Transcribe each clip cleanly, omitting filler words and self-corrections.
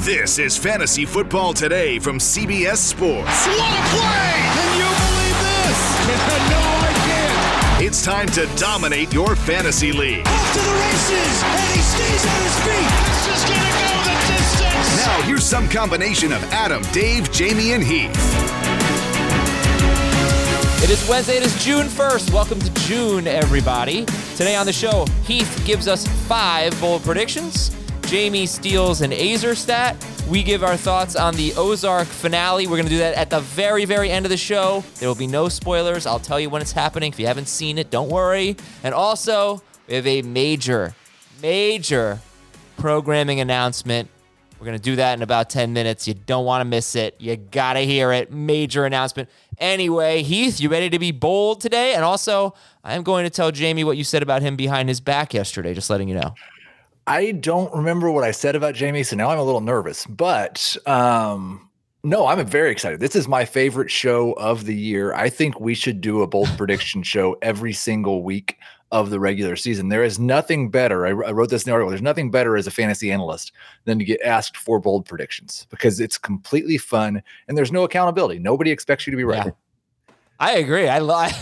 This is Fantasy Football Today from CBS Sports. What a play! Can you believe this? No, I can't. It's time to dominate your fantasy league. Off to the races, and he stays on his feet. This is going to go the distance. Now here's some combination of Adam, Dave, Jamie, and Heath. It is Wednesday. It is June 1st. Welcome to June, everybody. Today on the show, Heath gives us 5 bold predictions. Jamie steals an Azer stat. We give our thoughts on the Ozark finale. We're going to do that at the very, very end of the show. There will be no spoilers. I'll tell you when it's happening. If you haven't seen it, don't worry. And also, we have a major, major programming announcement. We're going to do that in about 10 minutes. You don't want to miss it. You got to hear it. Major announcement. Anyway, Heath, you ready to be bold today? And also, I am going to tell Jamie what you said about him behind his back yesterday, just letting you know. I don't remember what I said about Jamie, so now I'm a little nervous. But no, I'm very excited. This is my favorite show of the year. I think we should do a bold prediction show every single week of the regular season. There is nothing better. I wrote this in the article. There's nothing better as a fantasy analyst than to get asked for bold predictions because it's completely fun and there's no accountability. Nobody expects you to be right. Yeah. I agree. I love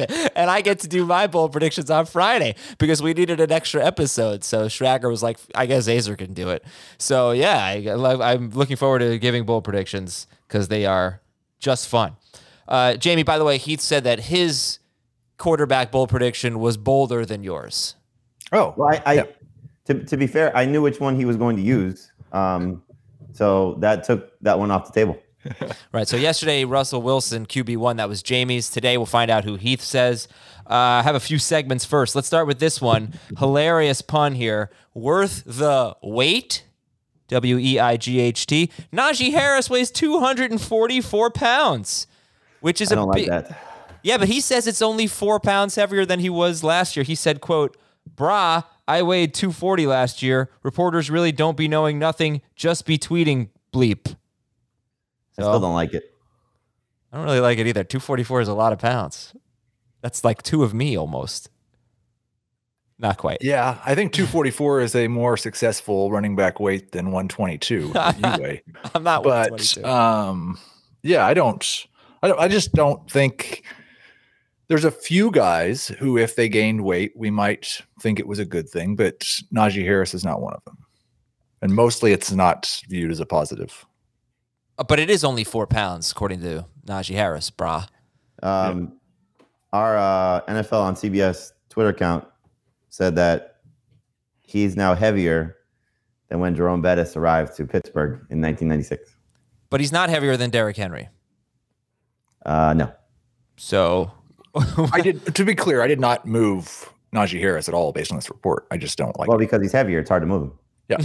it. And I get to do my bold predictions on Friday because we needed an extra episode. So Schrager was like, I guess Azer can do it. So yeah, I'm looking forward to giving bold predictions because they are just fun. Jamie, by the way, Heath said that his quarterback bold prediction was bolder than yours. Oh, well, to be fair, I knew which one he was going to use. So that took that one off the table. Right. So yesterday, Russell Wilson, QB1, that was Jamie's. Today, we'll find out who Heath says. I have a few segments first. Let's start with this one. Hilarious pun here. Worth the weight. W-E-I-G-H-T. Najee Harris weighs 244 pounds, which is I don't like that. Yeah, but he says it's only 4 pounds heavier than he was last year. He said, quote, brah, I weighed 240 last year. Reporters really don't be knowing nothing. Just be tweeting bleep. So, I still don't like it. I don't really like it either. 244 is a lot of pounds. That's like two of me almost. Not quite. Yeah, I think 244 is a more successful running back weight than 122. Anyway, I'm not. But yeah, I just don't think there's a few guys who, if they gained weight, we might think it was a good thing. But Najee Harris is not one of them, and mostly it's not viewed as a positive. But it is only 4 pounds, according to Najee Harris, brah. Our NFL on CBS Twitter account said that he's now heavier than when Jerome Bettis arrived to Pittsburgh in 1996. But he's not heavier than Derrick Henry. No. So to be clear, I did not move Najee Harris at all based on this report. I just don't like it. Well, because he's heavier, it's hard to move him. Yeah.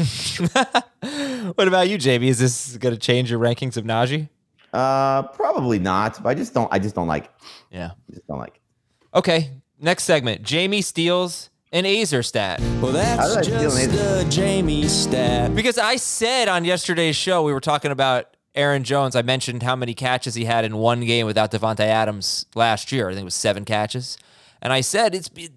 What about you, Jamie? Is this going to change your rankings of Najee? Probably not. But I just don't like it. Yeah, I just don't like it. Okay, next segment. Jamie steals an Azer stat. Well, that's like just a Jamie stat. Because I said on yesterday's show, we were talking about Aaron Jones. I mentioned how many catches he had in one game without Devontae Adams last year. I think it was 7 catches. And I said,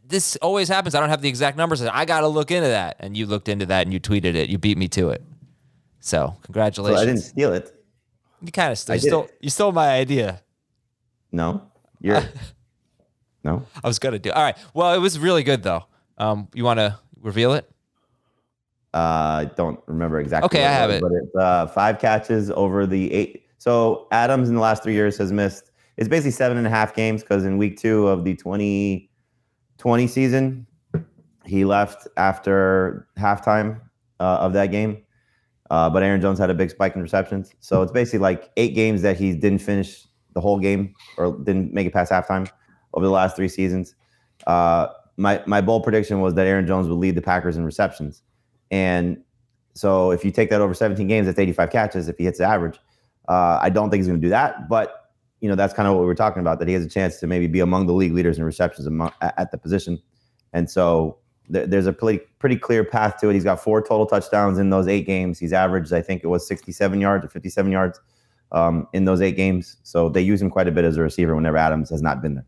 this always happens. I don't have the exact numbers. I got to look into that. And you looked into that and you tweeted it. You beat me to it. So congratulations. So I didn't steal it. You kind of stole my idea. No. No. I was going to do it. All right. Well, it was really good, though. You want to reveal it? I don't remember exactly. Okay, I have it. But it's 5 catches over the 8. So Adams in the last 3 years has missed. It's basically 7.5 games because in week 2 of the 2020 season, he left after halftime of that game. But Aaron Jones had a big spike in receptions. So it's basically like 8 games that he didn't finish the whole game or didn't make it past halftime over the last 3 seasons. my bold prediction was that Aaron Jones would lead the Packers in receptions. And so if you take that over 17 games, that's 85 catches if he hits the average. I don't think he's going to do that, but you know, that's kind of what we were talking about, that he has a chance to maybe be among the league leaders in receptions at the position. And so there's a pretty clear path to it. He's got 4 total touchdowns in those 8 games. He's averaged, I think it was 67 yards or 57 yards in those 8 games. So they use him quite a bit as a receiver whenever Adams has not been there.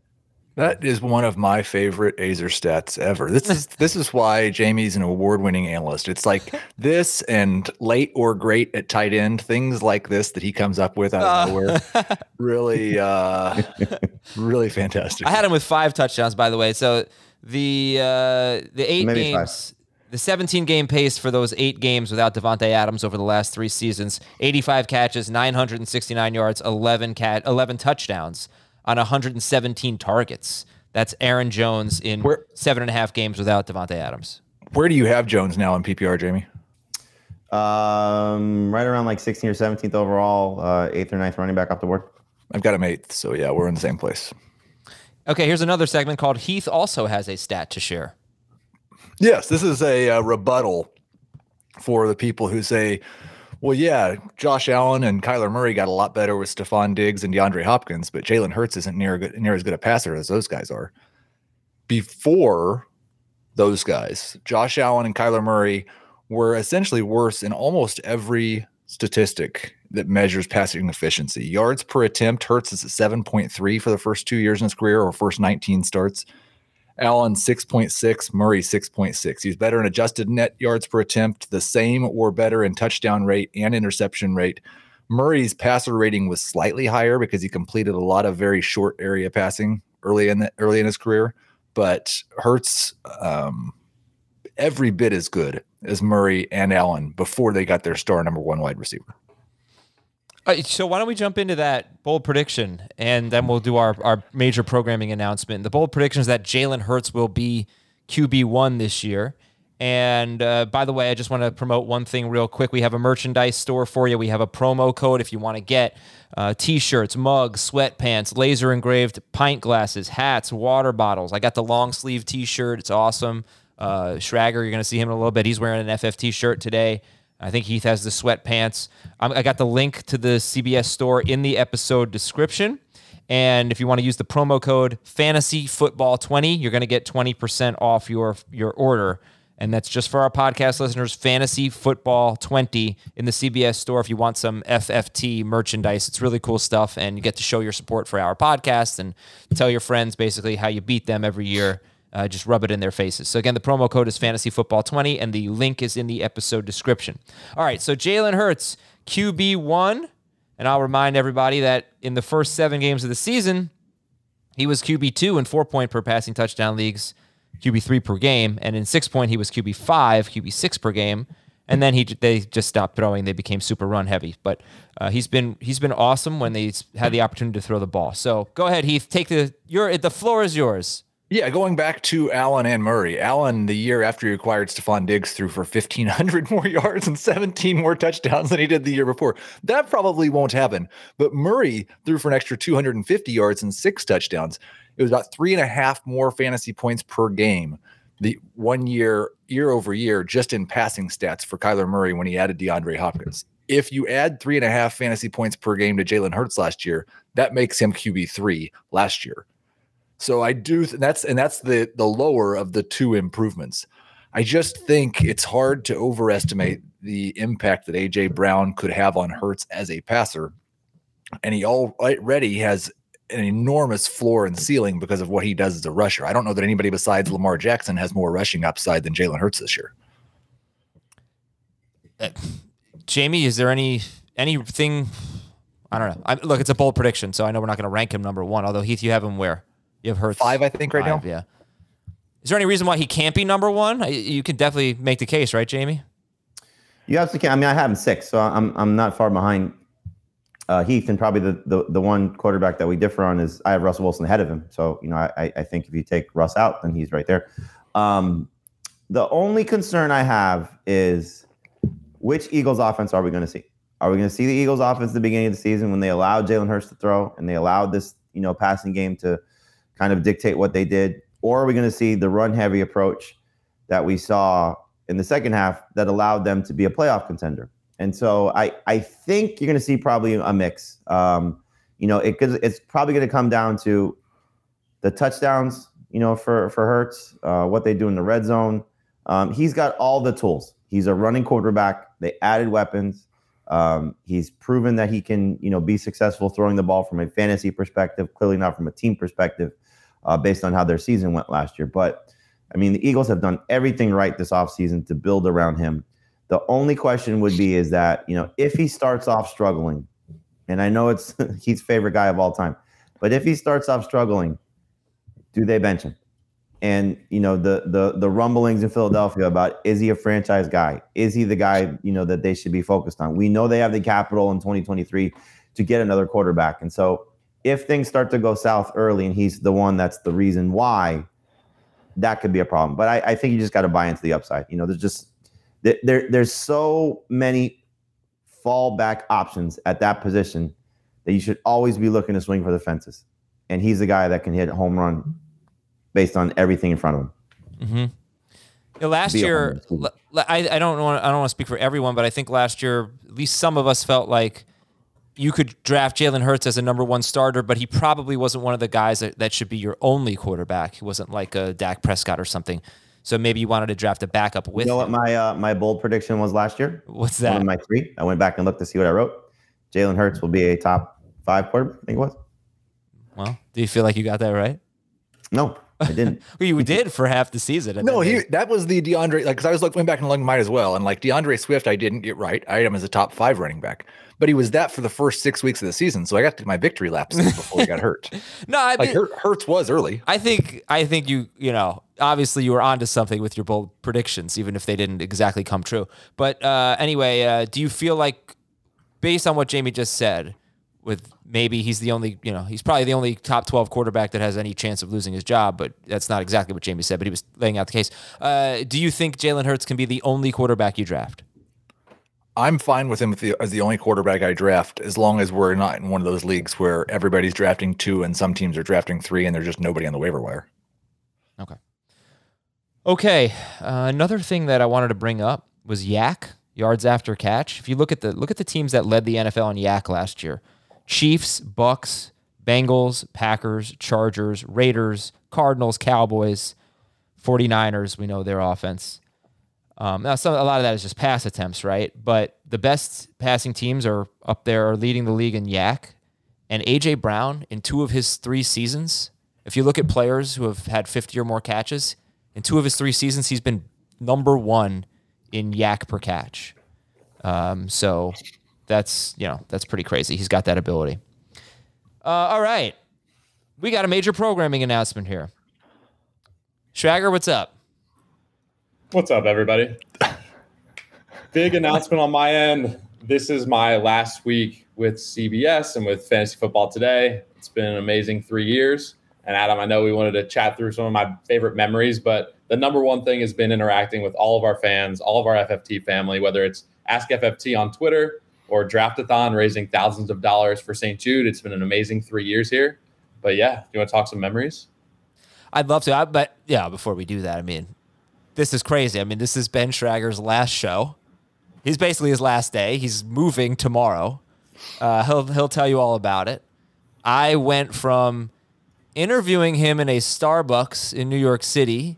That is one of my favorite Azer stats ever. This is why Jamie's an award-winning analyst. It's like this and late or great at tight end, things like this that he comes up with out of nowhere. Really fantastic. I had him with 5 touchdowns, by the way. So the 8 Maybe games, 5. The 17-game pace for those 8 games without Devontae Adams over the last 3 seasons, 85 catches, 969 yards, 11 touchdowns. On 117 targets. That's Aaron Jones in 7.5 games without Devontae Adams. Where do you have Jones now in PPR, Jamie? Right around like 16th or 17th overall, 8th or 9th running back off the board. I've got him 8th, so yeah, we're in the same place. Okay, here's another segment called Heath also has a stat to share. Yes, this is a rebuttal for the people who say, well, yeah, Josh Allen and Kyler Murray got a lot better with Stephon Diggs and DeAndre Hopkins, but Jalen Hurts isn't near as good a passer as those guys are. Before those guys, Josh Allen and Kyler Murray were essentially worse in almost every statistic that measures passing efficiency. Yards per attempt, Hurts is at 7.3 for the first 2 years in his career, or first 19 starts. Allen 6.6, Murray 6.6. He's better in adjusted net yards per attempt, the same or better in touchdown rate and interception rate. Murray's passer rating was slightly higher because he completed a lot of very short area passing early in his career. But Hurts every bit as good as Murray and Allen before they got their star number 1 wide receiver. All right, so why don't we jump into that bold prediction, and then we'll do our major programming announcement. The bold prediction is that Jalen Hurts will be QB1 this year. And by the way, I just want to promote one thing real quick. We have a merchandise store for you. We have a promo code if you want to get T-shirts, mugs, sweatpants, laser-engraved pint glasses, hats, water bottles. I got the long-sleeve T-shirt. It's awesome. Schrager, you're going to see him in a little bit. He's wearing an FFT shirt today. I think Heath has the sweatpants. I got the link to the CBS store in the episode description. And if you want to use the promo code FANTASYFOOTBALL20, you're going to get 20% off your order. And that's just for our podcast listeners, FANTASYFOOTBALL20 in the CBS store if you want some FFT merchandise. It's really cool stuff, and you get to show your support for our podcast and tell your friends basically how you beat them every year. Just rub it in their faces. So again, the promo code is FANTASYFOOTBALL20, and the link is in the episode description. All right, so Jalen Hurts, QB1, and I'll remind everybody that in the first 7 games of the season, he was QB2 in 4-point per passing touchdown leagues, QB3 per game, and in 6-point he was QB5, QB6 per game, and then they just stopped throwing. They became super run heavy, but he's been awesome when they had the opportunity to throw the ball. So go ahead, Heath, the floor is yours. Yeah, going back to Allen and Murray. Allen, the year after he acquired Stephon Diggs, threw for 1,500 more yards and 17 more touchdowns than he did the year before. That probably won't happen. But Murray threw for an extra 250 yards and 6 touchdowns. It was about 3.5 more fantasy points per game. The 1 year, year over year, just in passing stats for Kyler Murray when he added DeAndre Hopkins. If you add 3.5 fantasy points per game to Jalen Hurts last year, that makes him QB3 last year. So I do, that's the lower of the 2 improvements. I just think it's hard to overestimate the impact that A.J. Brown could have on Hurts as a passer. And he already has an enormous floor and ceiling because of what he does as a rusher. I don't know that anybody besides Lamar Jackson has more rushing upside than Jalen Hurts this year. Jamie, is there anything? I don't know. Look, it's a bold prediction, so I know we're not going to rank him number 1, although Heath, you have him where? You have Hurts 5, I think, right 5, now. Yeah. Is there any reason why he can't be number 1? You could definitely make the case, right, Jamie? You absolutely can. I mean, I have him 6, so I'm not far behind Heath. And probably the one quarterback that we differ on is I have Russell Wilson ahead of him. So you know, I think if you take Russ out, then he's right there. The only concern I have is which Eagles offense are we going to see? Are we going to see the Eagles offense at the beginning of the season when they allowed Jalen Hurts to throw and they allowed this passing game to kind of dictate what they did? Or are we going to see the run-heavy approach that we saw in the second half that allowed them to be a playoff contender? And so I think you're going to see probably a mix. It's probably going to come down to the touchdowns, for Hurts, what they do in the red zone. He's got all the tools. He's a running quarterback. They added weapons. He's proven that he can, be successful throwing the ball from a fantasy perspective, clearly not from a team perspective, based on how their season went last year. But, the Eagles have done everything right this offseason to build around him. The only question would be is that, if he starts off struggling, and I know it's Heath's favorite guy of all time, but if he starts off struggling, do they bench him? And, the rumblings in Philadelphia about, is he a franchise guy? Is he the guy, that they should be focused on? We know they have the capital in 2023 to get another quarterback. And so if things start to go south early and he's the one that's the reason why, that could be a problem. But I think you just got to buy into the upside. There's so many fallback options at that position that you should always be looking to swing for the fences. And he's the guy that can hit a home run based on everything in front of him. Mm-hmm. Last year, I don't want to speak for everyone, but I think last year, at least some of us felt like you could draft Jalen Hurts as a number one starter, but he probably wasn't one of the guys that should be your only quarterback. He wasn't like a Dak Prescott or something. So maybe you wanted to draft a backup with him. You know what my bold prediction was last year? What's that? One of my three. I went back and looked to see what I wrote. Jalen Hurts will be a top 5 quarterback, I think it was. Well, do you feel like you got that right? No, I didn't. You did for half the season. No, that was the DeAndre. Because I was going back and looking mine as well. And DeAndre Swift, I didn't get right. I had him as a top 5 running back. But he was that for the first 6 weeks of the season. So I got to my victory laps before he got hurt. No, I mean, Hurts was early. I think you obviously you were onto something with your bold predictions, even if they didn't exactly come true. But anyway, do you feel like, based on what Jamie just said, with maybe he's the only, he's probably the only top 12 quarterback that has any chance of losing his job, but that's not exactly what Jamie said, but he was laying out the case. Do you think Jalen Hurts can be the only quarterback you draft? I'm fine with him as the only quarterback I draft, as long as we're not in one of those leagues where everybody's drafting 2 and some teams are drafting 3 and there's just nobody on the waiver wire. Okay. Another thing that I wanted to bring up was YAC, yards after catch. If you look at the teams that led the NFL in YAC last year, Chiefs, Bucs, Bengals, Packers, Chargers, Raiders, Cardinals, Cowboys, 49ers, we know their offense. A lot of that is just pass attempts, right? But the best passing teams are up there, are leading the league in YAC. And A.J. Brown, in 2 of his 3 seasons, if you look at players who have had 50 or more catches, in 2 of his 3 seasons, he's been number 1 in YAC per catch. So that's, that's pretty crazy. He's got that ability. All right. We got a major programming announcement here. Schrager, what's up? What's up, everybody? Big announcement on my end. This is my last week with CBS and with Fantasy Football Today. It's been an amazing 3 years. And Adam, I know we wanted to chat through some of my favorite memories, but the number one thing has been interacting with all of our fans, all of our FFT family, whether it's Ask FFT on Twitter or Draft-a-thon, raising thousands of dollars for St. Jude. It's been an amazing 3 years here. But yeah, you want to talk some memories? I'd love to. But yeah, before we do that, this is crazy. This is Ben Schrager's last show. He's basically his last day. He's moving tomorrow. He'll tell you all about it. I went from interviewing him in a Starbucks in New York City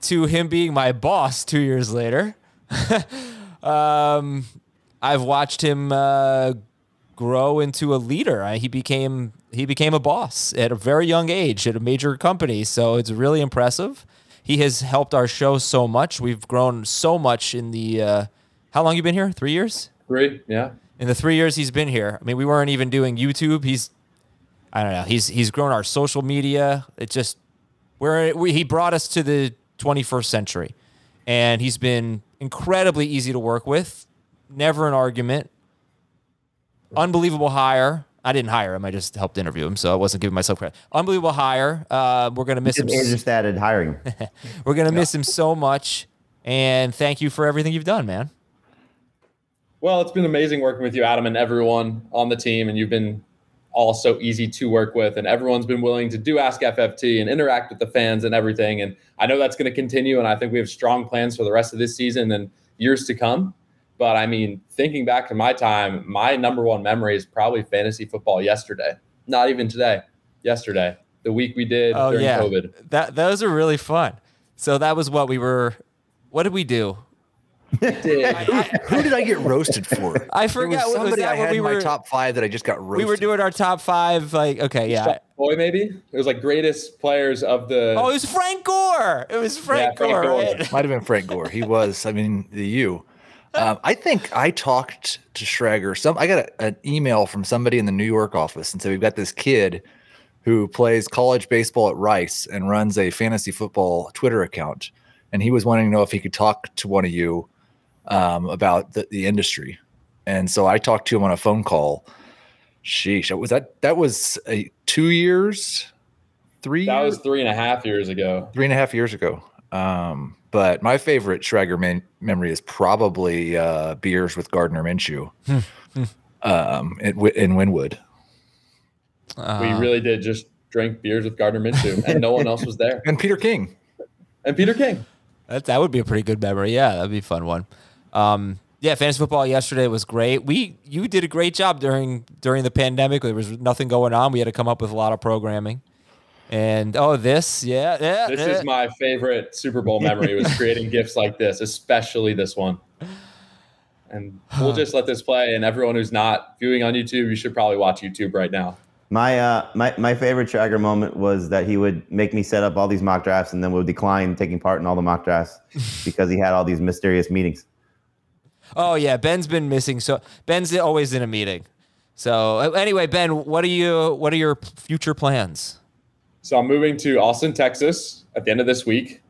to him being my boss 2 years later. I've watched him grow into a leader. He became a boss at a very young age at a major company. So it's really impressive. He has helped our show so much. We've grown so much in the, how long you been here? 3 years? 3, yeah. In the 3 years he's been here. We weren't even doing YouTube. He's grown our social media. He brought us to the 21st century. And he's been incredibly easy to work with. Never an argument. Unbelievable hire. I didn't hire him. I just helped interview him, so I wasn't giving myself credit. Unbelievable hire. We're going to miss him. I just added hiring. We're going to miss him so much, and thank you for everything you've done, man. Well, it's been amazing working with you, Adam, and everyone on the team, and you've been all so easy to work with, and everyone's been willing to do Ask FFT and interact with the fans and everything. And I know that's going to continue, and I think we have strong plans for the rest of this season and years to come. But I mean, thinking back to my time, my number one memory is probably fantasy football yesterday. Not even today, yesterday, the week we did during COVID. Those are really fun. So that was what we were. What did we do? Who did I get roasted for? I forgot. Somebody was that I had my top five that I just got roasted. We were doing our top five. Like, okay, yeah. Boy, maybe it was like greatest players of the. Oh, it was Frank Gore. It might have been Frank Gore. He was. I mean, I think I talked to Schrager. I got an email from somebody in the New York office and said, we've got this kid who plays college baseball at Rice and runs a fantasy football Twitter account. And he was wanting to know if he could talk to one of you about the industry. And so I talked to him on a phone call. Sheesh, was that was 2 years, 3 years? That was 3.5 years ago. 3.5 years ago. But my favorite Schrager memory is probably beers with Gardner Minshew in Wynwood. We really did just drink beers with Gardner Minshew, and no one else was there. And Peter King. That would be a pretty good memory. Yeah, that'd be a fun one. Yeah, fantasy football yesterday was great. You did a great job during the pandemic. There was nothing going on. We had to come up with a lot of programming. And this is my favorite Super Bowl memory, was creating gifts like this, especially this one. And we'll just let this play. And everyone who's not viewing on YouTube, you should probably watch YouTube right now. My favorite Schrager moment was that he would make me set up all these mock drafts and then would decline taking part in all the mock drafts because he had all these mysterious meetings. Oh yeah, Ben's been missing. So Ben's always in a meeting. So anyway, Ben, what are your future plans? So I'm moving to Austin, Texas at the end of this week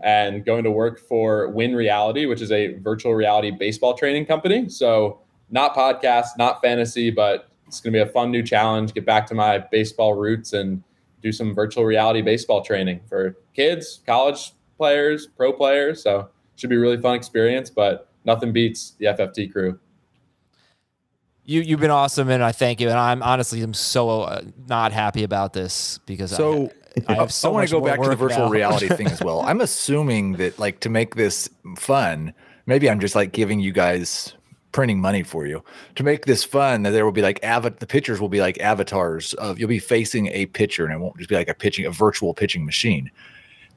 and going to work for Win Reality, which is a virtual reality baseball training company. So not podcasts, not fantasy, but it's going to be a fun new challenge, get back to my baseball roots and do some virtual reality baseball training for kids, college players, pro players. So it should be a really fun experience, but nothing beats the FFT crew. You've been awesome, and I thank you. And I'm so not happy about this because I want to go back to the virtual reality thing as well. I'm assuming that, like, to make this fun, maybe I'm just like giving you guys printing money for you to make this fun. That there will be like the pictures will be like avatars of you'll be facing a pitcher, and it won't just be like a virtual pitching machine.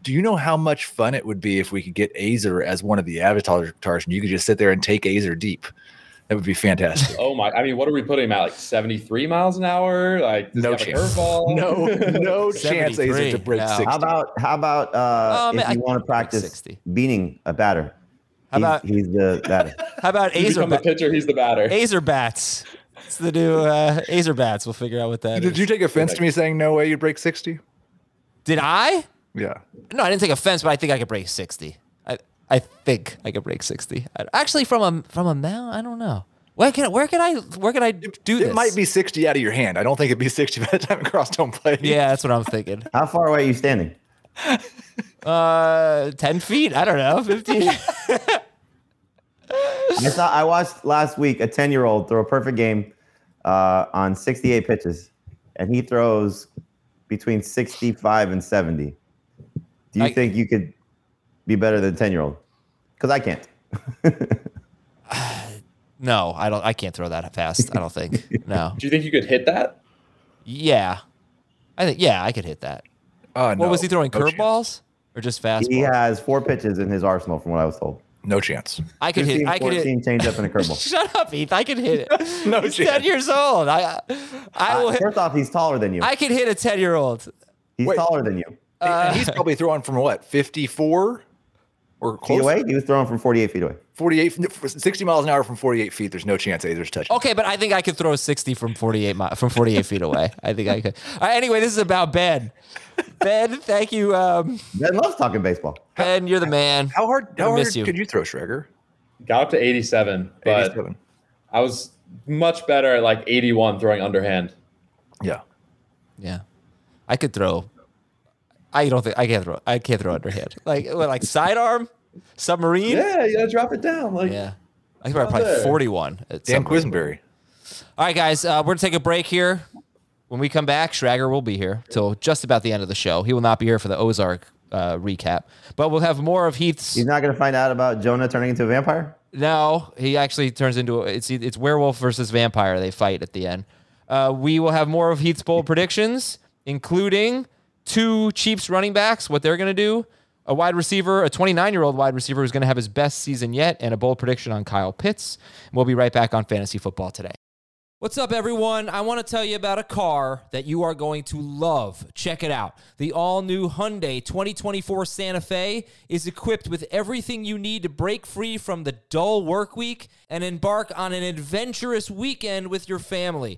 Do you know how much fun it would be if we could get Azer as one of the avatars, and you could just sit there and take Azer deep? That would be fantastic. Oh my! I mean, what are we putting him at? Like 73 miles an hour? Like no chance. Curveball? No chance. Azer to break 60. How about if you want to practice 60. Beating a batter? He's the batter. How about Azer? The pitcher. He's the batter. Azer bats. It's the new Azer bats. We'll figure out what that is. Did you take offense to me saying no way you'd break 60? Did I? Yeah. No, I didn't take offense, but I think I could break 60. I think I could break 60. Actually, from a mound, I don't know. Where can I do this? It might be 60 out of your hand. I don't think it'd be 60 by the time it crossed home plate. Yeah, that's what I'm thinking. How far away are you standing? 10 feet. I don't know. 15. I watched last week a 10-year-old throw a perfect game on 68 pitches, and he throws between 65 and 70. Do you think you could be better than a 10-year-old? Because I can't. No, I don't. I can't throw that fast. I don't think. No. Do you think you could hit that? Yeah, I think. Yeah, I could hit that. What was he throwing? Curveballs or just fastballs? He has 4 pitches in his arsenal, from what I was told. No chance. I could hit. I could hit. 14 changeup and a curveball. Shut up, Heath. I could hit it. No he's chance. 10 years old. I will. First off, he's taller than you. I could hit a 10-year-old. He's taller than you. And he's probably throwing from what, 54 or close? Feet away? He was throwing from 48 feet away. 60 miles an hour from 48 feet. There's no chance Azer's touching. Okay, but I think I could throw 60 from 48 feet away. I think I could. All right, anyway, this is about Ben. Ben, thank you. Ben loves talking baseball. Ben, you're the man. How hard could you throw, Schrager? Got up to 87. But 87. I was much better at like 81 throwing underhand. Yeah. Yeah. I could throw. I don't think I can't throw underhand. Like sidearm, submarine. Yeah, you gotta drop it down. Like, yeah, I could probably 41. At Dan Quisenberry. All right, guys, we're gonna take a break here. When we come back, Schrager will be here till just about the end of the show. He will not be here for the Ozark recap, but we'll have more of Heath's. He's not going to find out about Jonah turning into a vampire? No, he actually turns into it's werewolf versus vampire. They fight at the end. We will have more of Heath's bold predictions, including two Chiefs running backs, what they're going to do, a wide receiver, a 29-year-old wide receiver who's going to have his best season yet, and a bold prediction on Kyle Pitts. And we'll be right back on Fantasy Football Today. What's up, everyone? I want to tell you about a car that you are going to love. Check it out. The all-new Hyundai 2024 Santa Fe is equipped with everything you need to break free from the dull work week and embark on an adventurous weekend with your family.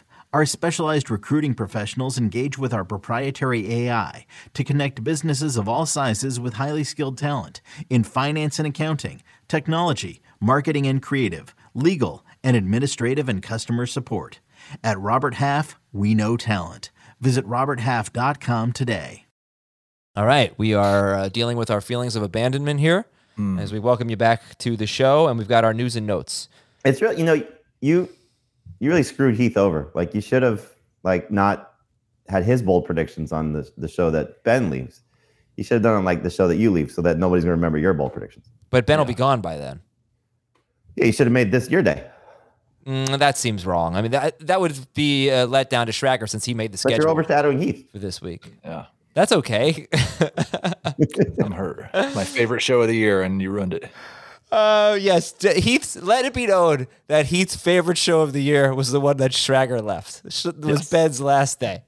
Our specialized recruiting professionals engage with our proprietary AI to connect businesses of all sizes with highly skilled talent in finance and accounting, technology, marketing and creative, legal, and administrative and customer support. At Robert Half, we know talent. Visit roberthalf.com today. All right. We are dealing with our feelings of abandonment here as we welcome you back to the show, and we've got our news and notes. It's really, you really screwed Heath over. Like, you should have, not had his bold predictions on the show that Ben leaves. You should have done it on, the show that you leave so that nobody's going to remember your bold predictions. But Ben will be gone by then. Yeah, you should have made this your day. That seems wrong. I mean, that would be a letdown to Schrager since he made the schedule. But you're overshadowing Heath for this week. Yeah, that's okay. I'm hurt. My favorite show of the year, and you ruined it. Oh, yes. Heath's. Let it be known that Heath's favorite show of the year was the one that Schrager left. It was Ben's last day.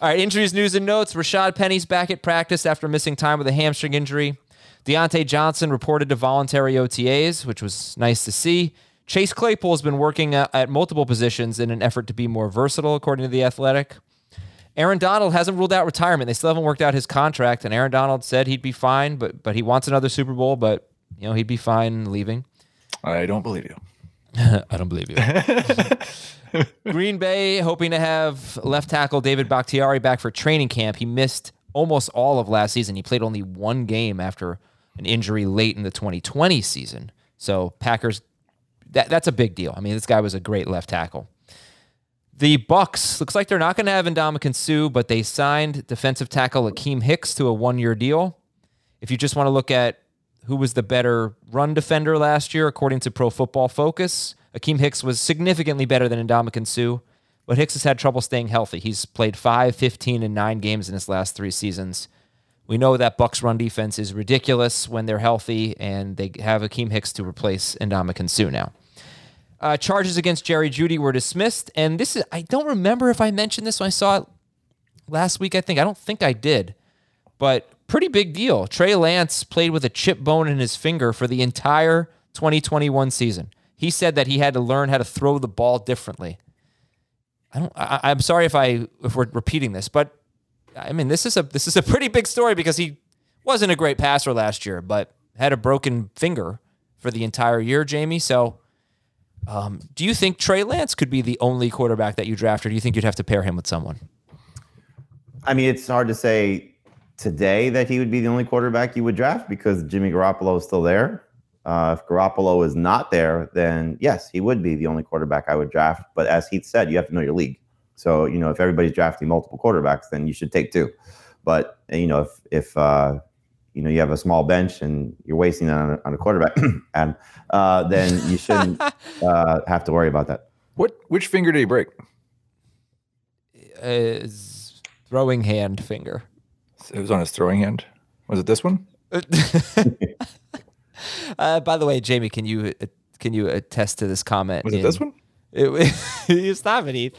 All right, injuries, news, and notes. Rashad Penny's back at practice after missing time with a hamstring injury. Deontay Johnson reported to voluntary OTAs, which was nice to see. Chase Claypool has been working at multiple positions in an effort to be more versatile, according to The Athletic. Aaron Donald hasn't ruled out retirement. They still haven't worked out his contract, and Aaron Donald said he'd be fine, but he wants another Super Bowl, but he'd be fine leaving. I don't believe you. I don't believe you. Green Bay hoping to have left tackle David Bakhtiari back for training camp. He missed almost all of last season. He played only one game after an injury late in the 2020 season. So Packers... That's a big deal. I mean, this guy was a great left tackle. The Bucs, looks like they're not going to have Ndamukong Suh, but they signed defensive tackle Akiem Hicks to a one-year deal. If you just want to look at who was the better run defender last year, according to Pro Football Focus, Akiem Hicks was significantly better than Ndamukong Suh, but Hicks has had trouble staying healthy. He's played 5, 15, and 9 games in his last 3 seasons. We know that Bucs run defense is ridiculous when they're healthy, and they have Akiem Hicks to replace Ndamukong Suh now. Charges against Jerry Jeudy were dismissed, and this is, I don't remember if I mentioned this when I saw it last week, I think. I don't think I did, but pretty big deal. Trey Lance played with a chip bone in his finger for the entire 2021 season. He said that he had to learn how to throw the ball differently. I'm sorry if we're repeating this, but I mean, this is a pretty big story because he wasn't a great passer last year, but had a broken finger for the entire year, Jamie, so... do you think Trey Lance could be the only quarterback that you draft, or do you think you'd have to pair him with someone? I mean, it's hard to say today that he would be the only quarterback you would draft because Jimmy Garoppolo is still there. If Garoppolo is not there, then yes, he would be the only quarterback I would draft. But as Heath said, you have to know your league. So, if everybody's drafting multiple quarterbacks, then you should take two. But, if you have a small bench and you're wasting it on a quarterback, Adam, then you shouldn't have to worry about that. Which finger did he break? His throwing hand finger. It was on his throwing hand? Was it this one? By the way, Jamie, can you attest to this comment? Was it this one? You stop it, Heath.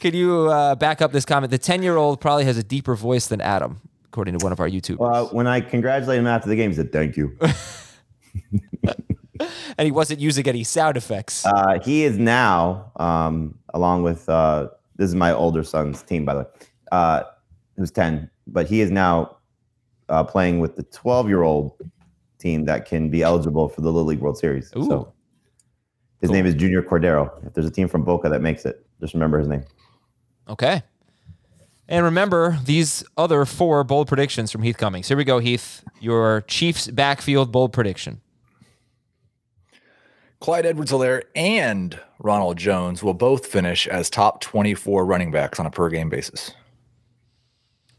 Can you back up this comment? The 10-year-old probably has a deeper voice than Adam, according to one of our YouTubers. When I congratulate him after the game, he said, "Thank you." And he wasn't using any sound effects. He is now, along with this is my older son's team, by the way, who's 10, but he is now playing with the 12-year-old team that can be eligible for the Little League World Series. Ooh. So his name is Junior Cordero. If there's a team from Boca that makes it, just remember his name. Okay. And remember these other four bold predictions from Heath Cummings. Here we go, Heath. Your Chiefs backfield bold prediction. Clyde Edwards-Helaire and Ronald Jones will both finish as top 24 running backs on a per-game basis.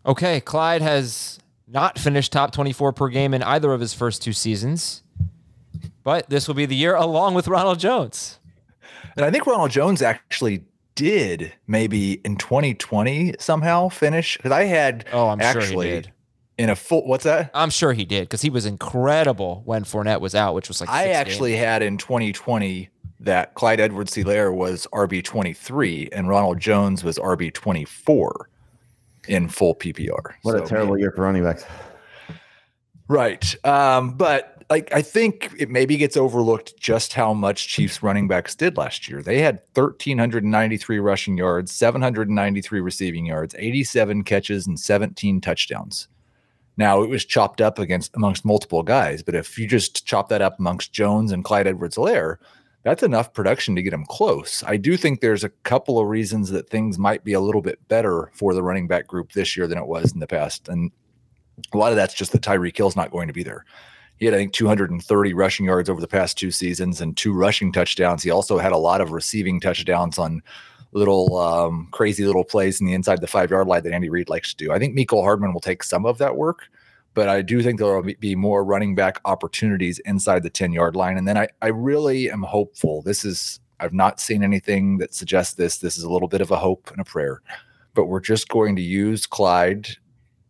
Okay, Clyde has not finished top 24 per game in either of his first two seasons, but this will be the year along with Ronald Jones. And I think Ronald Jones actually did maybe in 2020 somehow finish, because I had sure he did. In a full, what's that? I'm sure he did, because he was incredible when Fournette was out, which was like 6 games. Actually had in 2020 that Clyde Edwards-Helaire was RB23 and Ronald Jones was RB24 in full PPR. What a terrible year for running backs. Right. But like, I think it maybe gets overlooked just how much Chiefs running backs did last year. They had 1,393 rushing yards, 793 receiving yards, 87 catches, and 17 touchdowns. Now, it was chopped up amongst multiple guys, but if you just chop that up amongst Jones and Clyde Edwards-Helaire, that's enough production to get them close. I do think there's a couple of reasons that things might be a little bit better for the running back group this year than it was in the past, and a lot of that's just that Tyreek Hill's not going to be there. He had, I think, 230 rushing yards over the past two seasons and 2 rushing touchdowns. He also had a lot of receiving touchdowns on little crazy little plays in the inside the 5-yard line that Andy Reid likes to do. I think Mecole Hardman will take some of that work, but I do think there will be more running back opportunities inside the 10-yard line. And then I really am hopeful. I've not seen anything that suggests this. This is a little bit of a hope and a prayer, but we're just going to use Clyde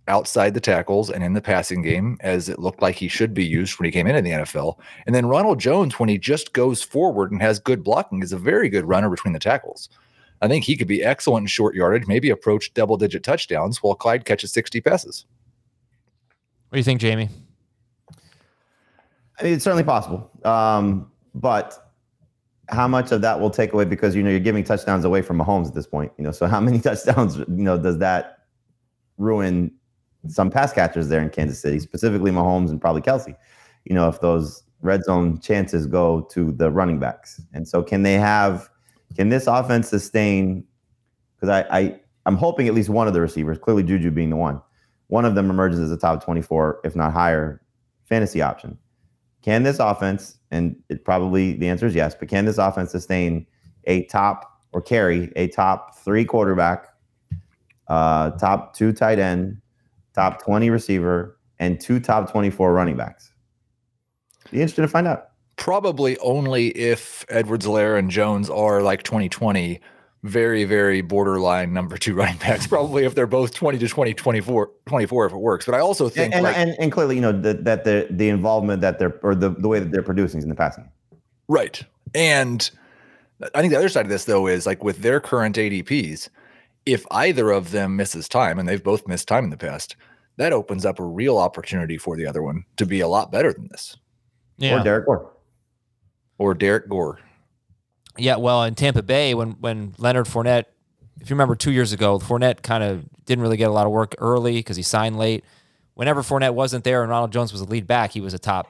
outside the tackles and in the passing game as it looked like he should be used when he came into the NFL. And then Ronald Jones, when he just goes forward and has good blocking, is a very good runner between the tackles. I think he could be excellent in short yardage, maybe approach double-digit touchdowns while Clyde catches 60 passes. What do you think, Jamie? I mean, it's certainly possible. But how much of that will take away? Because, you're giving touchdowns away from Mahomes at this point. So how many touchdowns, does that ruin some pass catchers there in Kansas City, specifically Mahomes and probably Kelce, if those red zone chances go to the running backs? And so can this offense sustain? Because I'm hoping at least one of the receivers, clearly Juju being the one, one of them emerges as a top 24, if not higher, fantasy option. Can this offense, and it probably the answer is yes, but can this offense sustain a top 3 quarterback, top 2 tight end, top 20 receiver, and 2 top 24 running backs? Be interested to find out. Probably only if Edwards-Helaire and Jones are, like 2020, very, very borderline number 2 running backs. Probably if they're both 20 to 24 if it works. But I also think and clearly, that the involvement that they're, or the way that they're producing is in the passing. Right. And I think the other side of this, though, is like with their current ADPs, if either of them misses time, and they've both missed time in the past, that opens up a real opportunity for the other one to be a lot better than this. Yeah. Or Derek Gore. Yeah, well, in Tampa Bay, when Leonard Fournette, if you remember 2 years ago, Fournette kind of didn't really get a lot of work early because he signed late. Whenever Fournette wasn't there and Ronald Jones was the lead back, he was I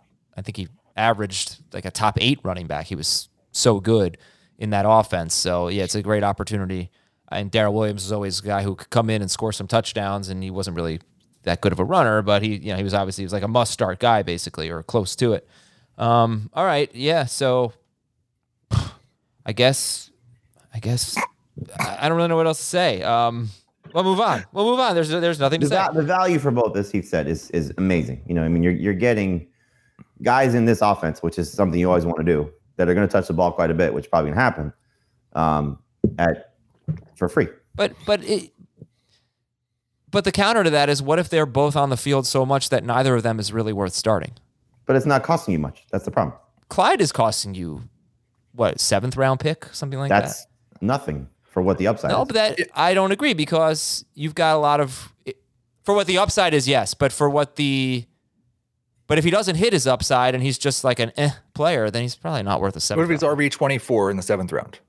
think he averaged like a top 8 running back. He was so good in that offense. So, yeah, it's a great opportunity. And Darrell Williams was always a guy who could come in and score some touchdowns, and he wasn't really that good of a runner, but he was like a must-start guy, basically, or close to it. All right. Yeah. So I guess I don't really know what else to say. We'll move on. There's nothing to say. The value for both, as Heath said, is amazing. You're getting guys in this offense, which is something you always want to do, that are going to touch the ball quite a bit, which is probably going to happen, for free. But the counter to that is, what if they're both on the field so much that neither of them is really worth starting? but it's not costing you much. That's the problem. Clyde is costing you, what, 7th round pick? Something like that? That's nothing for what the upside is. No, but I don't agree, because you've got a lot of... For what the upside is, yes, but for what the... But if he doesn't hit his upside and he's just like an player, then he's probably not worth a 7th round. What if he's RB24 in the 7th round?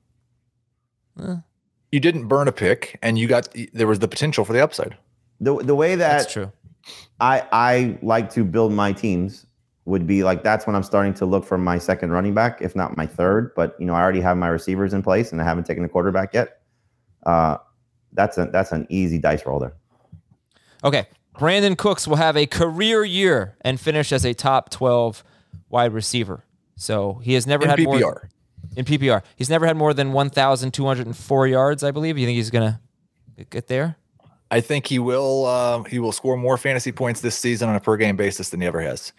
You didn't burn a pick, and you got there was the potential for the upside. The way that's true. I like to build my teams would be like, that's when I'm starting to look for my second running back, if not my third. But you know, I already have my receivers in place, and I haven't taken a quarterback yet. That's an easy dice roll there. Okay. Brandon Cooks will have a career year and finish as a top 12 wide receiver. So he has never had PPR. More in PPR. He's never had more than 1,204 yards, I believe. You think he's going to get there? I think he will score more fantasy points this season on a per game basis than he ever has.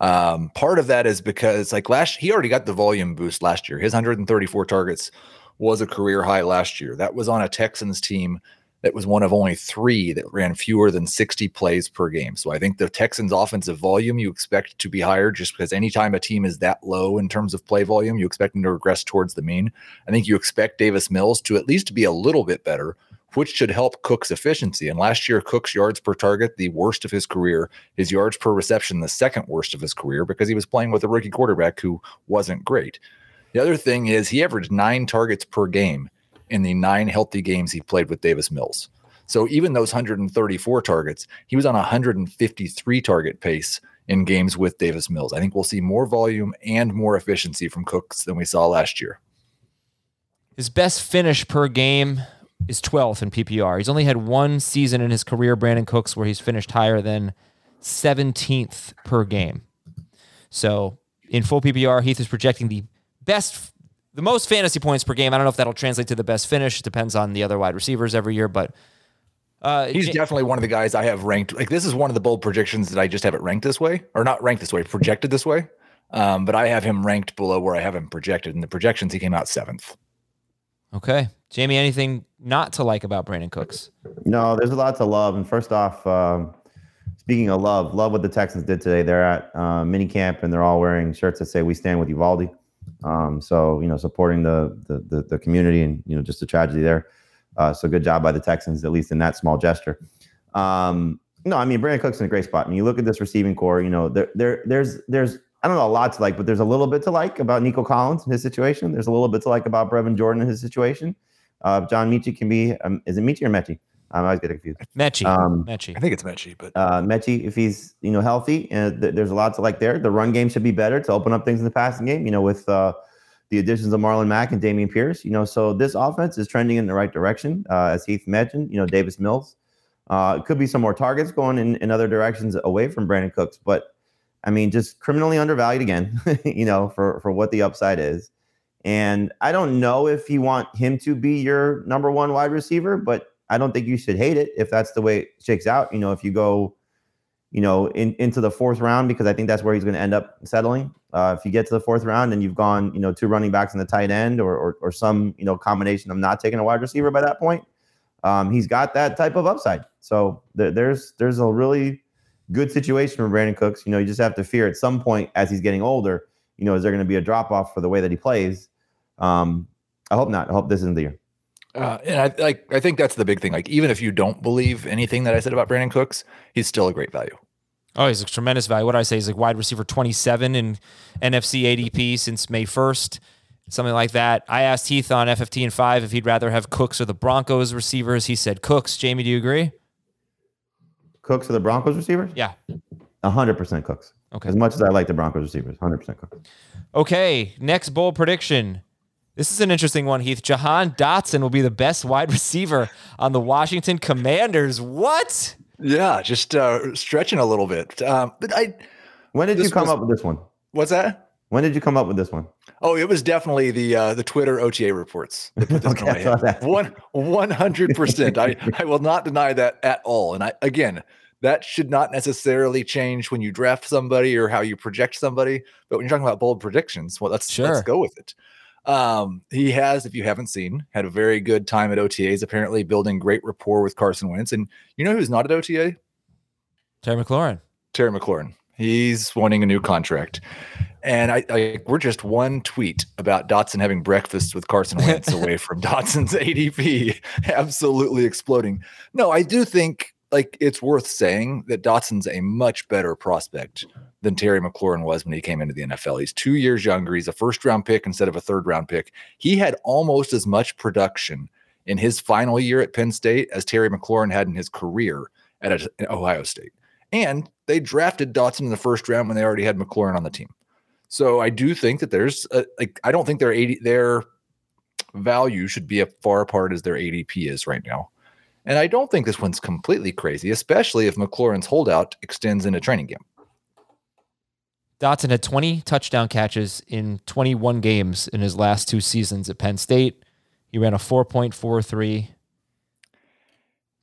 Part of that is because he already got the volume boost last year. His 134 targets was a career high last year. That was on a Texans team that was one of only 3 that ran fewer than 60 plays per game. So I think the Texans' offensive volume you expect to be higher, just because anytime a team is that low in terms of play volume, you expect them to regress towards the mean. I think you expect Davis Mills to at least be a little bit better, which should help Cook's efficiency. And last year, Cook's yards per target, the worst of his career, his yards per reception, the second worst of his career, because he was playing with a rookie quarterback who wasn't great. The other thing is he averaged 9 targets per game in the 9 healthy games he played with Davis Mills. So even those 134 targets, he was on a 153 target pace in games with Davis Mills. I think we'll see more volume and more efficiency from Cooks than we saw last year. His best finish per game is 12th in PPR. He's only had one season in his career, Brandon Cooks, where he's finished higher than 17th per game. So in full PPR, Heath is projecting the most fantasy points per game. I don't know if that'll translate to the best finish. It depends on the other wide receivers every year, but... He's definitely one of the guys I have ranked. Like, this is one of the bold predictions that I just have it ranked this way, or not ranked this way, projected this way. But I have him ranked below where I have him projected. In the projections, he came out 7th. Okay. Jamie, anything not to like about Brandon Cooks? No, there's a lot to love. And first off, speaking of love what the Texans did today. They're at minicamp, and they're all wearing shirts that say, "We stand with Uvalde." So, you know, supporting the community and, you know, just the tragedy there. So good job by the Texans, at least in that small gesture. No, I mean, Brandon Cook's in a great spot. And you look at this receiving core, you know, there's I don't know, a lot to like, but there's a little bit to like about Nico Collins and his situation. There's a little bit to like about Brevin Jordan and his situation. John Mechie can be, is it Mechie or Mechie? I always get confused. Mechie. I think it's Mechie, but Mechie, if he's, you know, healthy, and there's a lot to like there. The run game should be better to open up things in the passing game, you know, with the additions of Marlon Mack and Dameon Pierce, you know. So this offense is trending in the right direction, as Heath mentioned. You know, Davis Mills, it could be some more targets going in other directions away from Brandon Cooks, but I mean, just criminally undervalued again, you know, for what the upside is. And I don't know if you want him to be your number one wide receiver, but I don't think you should hate it if that's the way it shakes out. You know, if you go, you know, into the 4th round, because I think that's where he's going to end up settling. If you get to the 4th round and you've gone, you know, 2 running backs and a tight end or some, you know, combination of not taking a wide receiver by that point, he's got that type of upside. So there's a really good situation for Brandon Cooks. You know, you just have to fear at some point as he's getting older, you know, is there going to be a drop-off for the way that he plays? I hope not. I hope this isn't the year. And I think that's the big thing. Like, even if you don't believe anything that I said about Brandon Cooks, he's still a great value. Oh, he's a tremendous value. What did I say? He's like wide receiver 27 in NFC ADP since May 1st, something like that. I asked Heath on FFT and 5 if he'd rather have Cooks or the Broncos receivers. He said Cooks. Jamie, do you agree? Cooks or the Broncos receivers? Yeah. 100% Cooks. Okay. As much as I like the Broncos receivers, 100% Cooks. Okay, next bold prediction. This is an interesting one, Heath. Jahan Dotson will be the best wide receiver on the Washington Commanders. What? Yeah, just stretching a little bit. When did you come up with this one? What's that? When did you come up with this one? Oh, it was definitely the Twitter OTA reports that put this okay, in my head. 100%. I will not deny that at all. And again, that should not necessarily change when you draft somebody or how you project somebody. But when you're talking about bold predictions, well, let's go with it. He has, if you haven't seen, had a very good time at OTAs, apparently building great rapport with Carson Wentz. And you know who's not at OTA? Terry McLaurin. He's wanting a new contract. And we're just one tweet about Dotson having breakfast with Carson Wentz away from Dotson's ADP absolutely exploding. No, I do think it's worth saying that Dotson's a much better prospect than Terry McLaurin was when he came into the NFL. He's 2 years younger. He's a first-round pick instead of a third-round pick. He had almost as much production in his final year at Penn State as Terry McLaurin had in his career at Ohio State. And they drafted Dotson in the first round when they already had McLaurin on the team. So I do think that I don't think their value should be as far apart as their ADP is right now. And I don't think this one's completely crazy, especially if McLaurin's holdout extends into training camp. Dotson had 20 touchdown catches in 21 games in his last two seasons at Penn State. He ran a 4.43.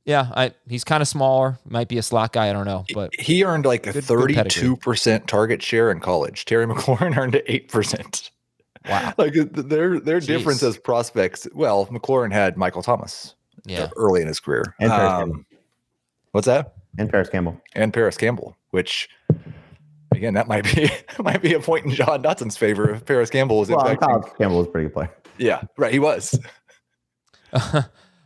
Yeah, he's kind of smaller. Might be a slot guy. I don't know. But he earned a 32% target share in college. Terry McLaurin earned 8%. Wow. Their difference as prospects. Well, McLaurin had Michael Thomas early in his career. And Paris Campbell. What's that? And Paris Campbell. Which, again, that might be a point in John Dotson's favor if Paris Campbell was Campbell was a pretty good player. Yeah, right. He was.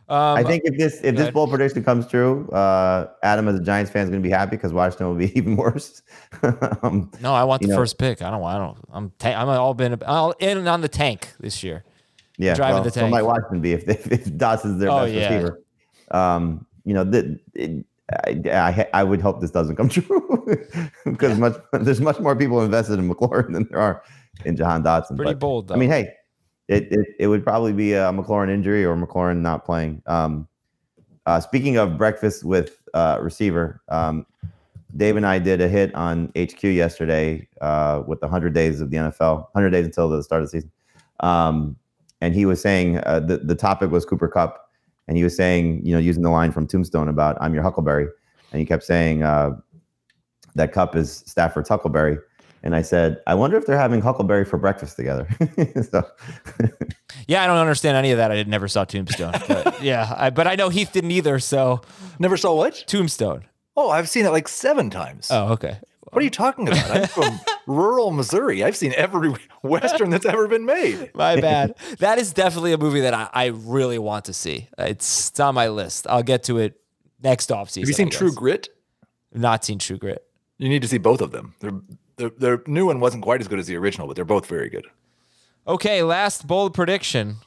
I think if this bold prediction comes true, Adam as a Giants fan is going to be happy because Washington will be even worse. No, I want the first pick. I'm all in on the tank this year. Yeah, the tank. So might Washington be if Dotson's their best receiver? I would hope this doesn't come true because there's much more people invested in McLaurin than there are in Jahan Dotson. Pretty bold, though. I mean, hey. It would probably be a McLaurin injury or McLaurin not playing. Speaking of breakfast with receiver, Dave and I did a hit on HQ yesterday with the 100 days of the NFL, 100 days until the start of the season. And he was saying the topic was Cooper Kupp, and he was saying, using the line from Tombstone about I'm your Huckleberry. And he kept saying that Kupp is Stafford's Huckleberry. And I said, I wonder if they're having Huckleberry for breakfast together. Yeah, I don't understand any of that. I never saw Tombstone. But but I know Heath didn't either. So never saw what? Tombstone. Oh, I've seen it 7 times. Oh, okay. What are you talking about? I'm from rural Missouri. I've seen every Western that's ever been made. My bad. That is definitely a movie that I really want to see. It's on my list. I'll get to it next offseason. Have you seen True Grit? Not seen True Grit. You need to see both of them. They're The new one wasn't quite as good as the original, but they're both very good. Okay, last bold prediction.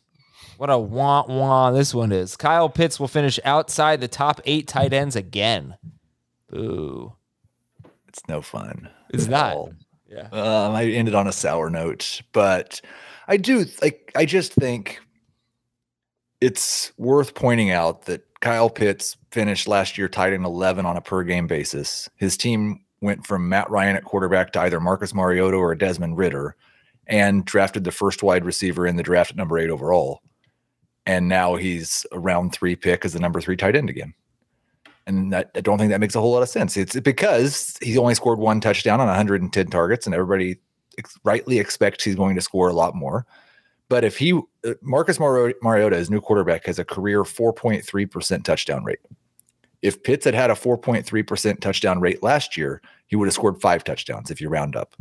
What a wah-wah this one is. Kyle Pitts will finish outside the top 8 tight ends again. Boo. It's no fun. It's not. All. Yeah. I ended on a sour note, but I do I just think it's worth pointing out that Kyle Pitts finished last year tight end 11 on a per-game basis. His team went from Matt Ryan at quarterback to either Marcus Mariota or Desmond Ridder and drafted the first wide receiver in the draft at number 8 overall. And now he's a round 3 pick as the number 3 tight end again. And I don't think that makes a whole lot of sense. It's because he's only scored 1 touchdown on 110 targets, and everybody rightly expects he's going to score a lot more. But if Marcus Mariota, his new quarterback, has a career 4.3% touchdown rate. If Pitts had a 4.3% touchdown rate last year, he would have scored 5 touchdowns if you round up.